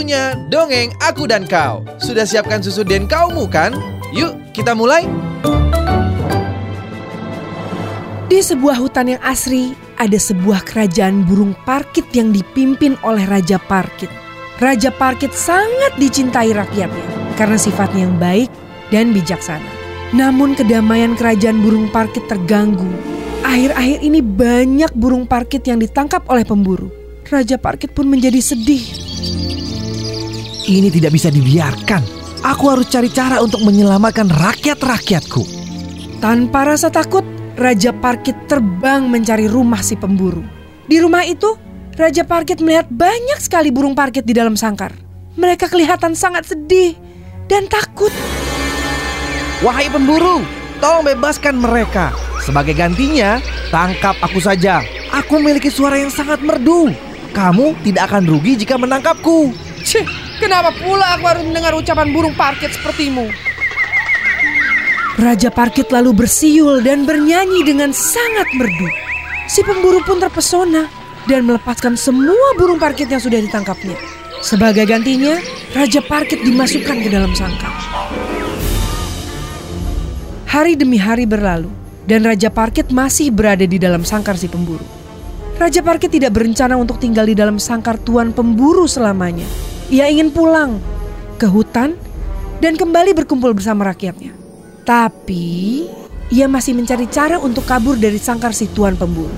waktunya dongeng aku dan kau. Sudah siapkan susu dan kaumu kan? Yuk kita mulai. Di sebuah hutan yang asri, ada sebuah kerajaan burung parkit yang dipimpin oleh Raja Parkit. Raja Parkit sangat dicintai rakyatnya karena sifatnya yang baik dan bijaksana. Namun kedamaian kerajaan burung parkit terganggu. Akhir-akhir ini banyak burung parkit yang ditangkap oleh pemburu. Raja Parkit pun menjadi sedih. Ini tidak bisa dibiarkan. Aku harus cari cara untuk menyelamatkan rakyat-rakyatku. Tanpa rasa takut, Raja Parkit terbang mencari rumah si pemburu. Di rumah itu, Raja Parkit melihat banyak sekali burung parkit di dalam sangkar. Mereka kelihatan sangat sedih dan takut. Wahai pemburu, tolong bebaskan mereka. Sebagai gantinya, tangkap aku saja. Aku memiliki suara yang sangat merdu. Kamu tidak akan rugi jika menangkapku. Cih, kenapa pula aku harus mendengar ucapan burung parkit sepertimu? Raja Parkit lalu bersiul dan bernyanyi dengan sangat merdu. Si pemburu pun terpesona dan melepaskan semua burung parkit yang sudah ditangkapnya. Sebagai gantinya, Raja Parkit dimasukkan ke dalam sangkar. Hari demi hari berlalu, dan Raja Parkit masih berada di dalam sangkar si pemburu. Raja Parkit tidak berencana untuk tinggal di dalam sangkar tuan pemburu selamanya. Ia ingin pulang ke hutan dan kembali berkumpul bersama rakyatnya. Tapi, ia masih mencari cara untuk kabur dari sangkar si tuan pemburu.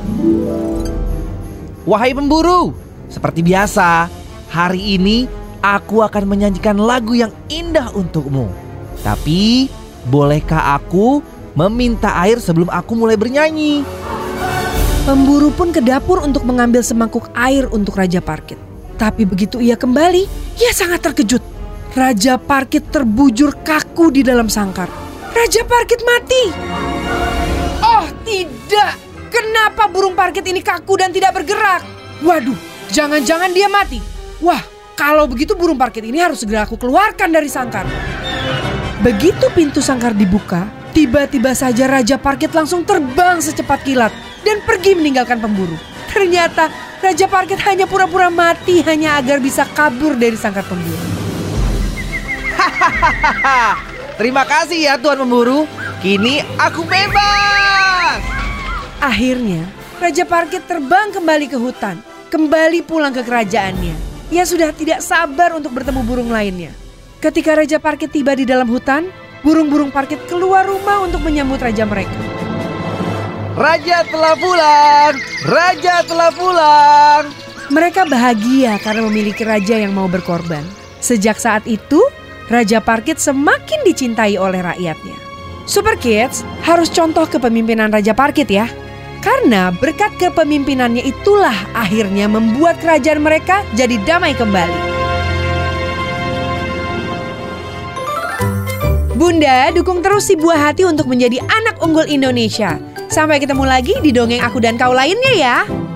Wahai pemburu, seperti biasa, hari ini aku akan menyanyikan lagu yang indah untukmu. Tapi, bolehkah aku meminta air sebelum aku mulai bernyanyi? Pemburu pun ke dapur untuk mengambil semangkuk air untuk Raja Parkit. Tapi begitu ia kembali, ia sangat terkejut. Raja Parkit terbujur kaku di dalam sangkar. Raja Parkit mati. Oh tidak, kenapa burung parkit ini kaku dan tidak bergerak? Waduh, jangan-jangan dia mati. Wah, kalau begitu burung parkit ini harus segera aku keluarkan dari sangkar. Begitu pintu sangkar dibuka, tiba-tiba saja Raja Parkit langsung terbang secepat kilat dan pergi meninggalkan pemburu. Ternyata Raja Parkit hanya pura-pura mati hanya agar bisa kabur dari sangkar pemburu. Hahaha, terima kasih ya Tuan Pemburu, kini aku bebas. Akhirnya Raja Parkit terbang kembali ke hutan, kembali pulang ke kerajaannya. Ia sudah tidak sabar untuk bertemu burung lainnya. Ketika Raja Parkit tiba di dalam hutan, burung-burung parkit keluar rumah untuk menyambut raja mereka. Raja telah pulang! Raja telah pulang! Mereka bahagia karena memiliki raja yang mau berkorban. Sejak saat itu, Raja Parkit semakin dicintai oleh rakyatnya. Super Kids harus contoh kepemimpinan Raja Parkit ya. Karena berkat kepemimpinannya itulah akhirnya membuat kerajaan mereka jadi damai kembali. Bunda, dukung terus si Buah Hati untuk menjadi anak unggul Indonesia. Sampai ketemu lagi di dongeng aku dan kau lainnya ya.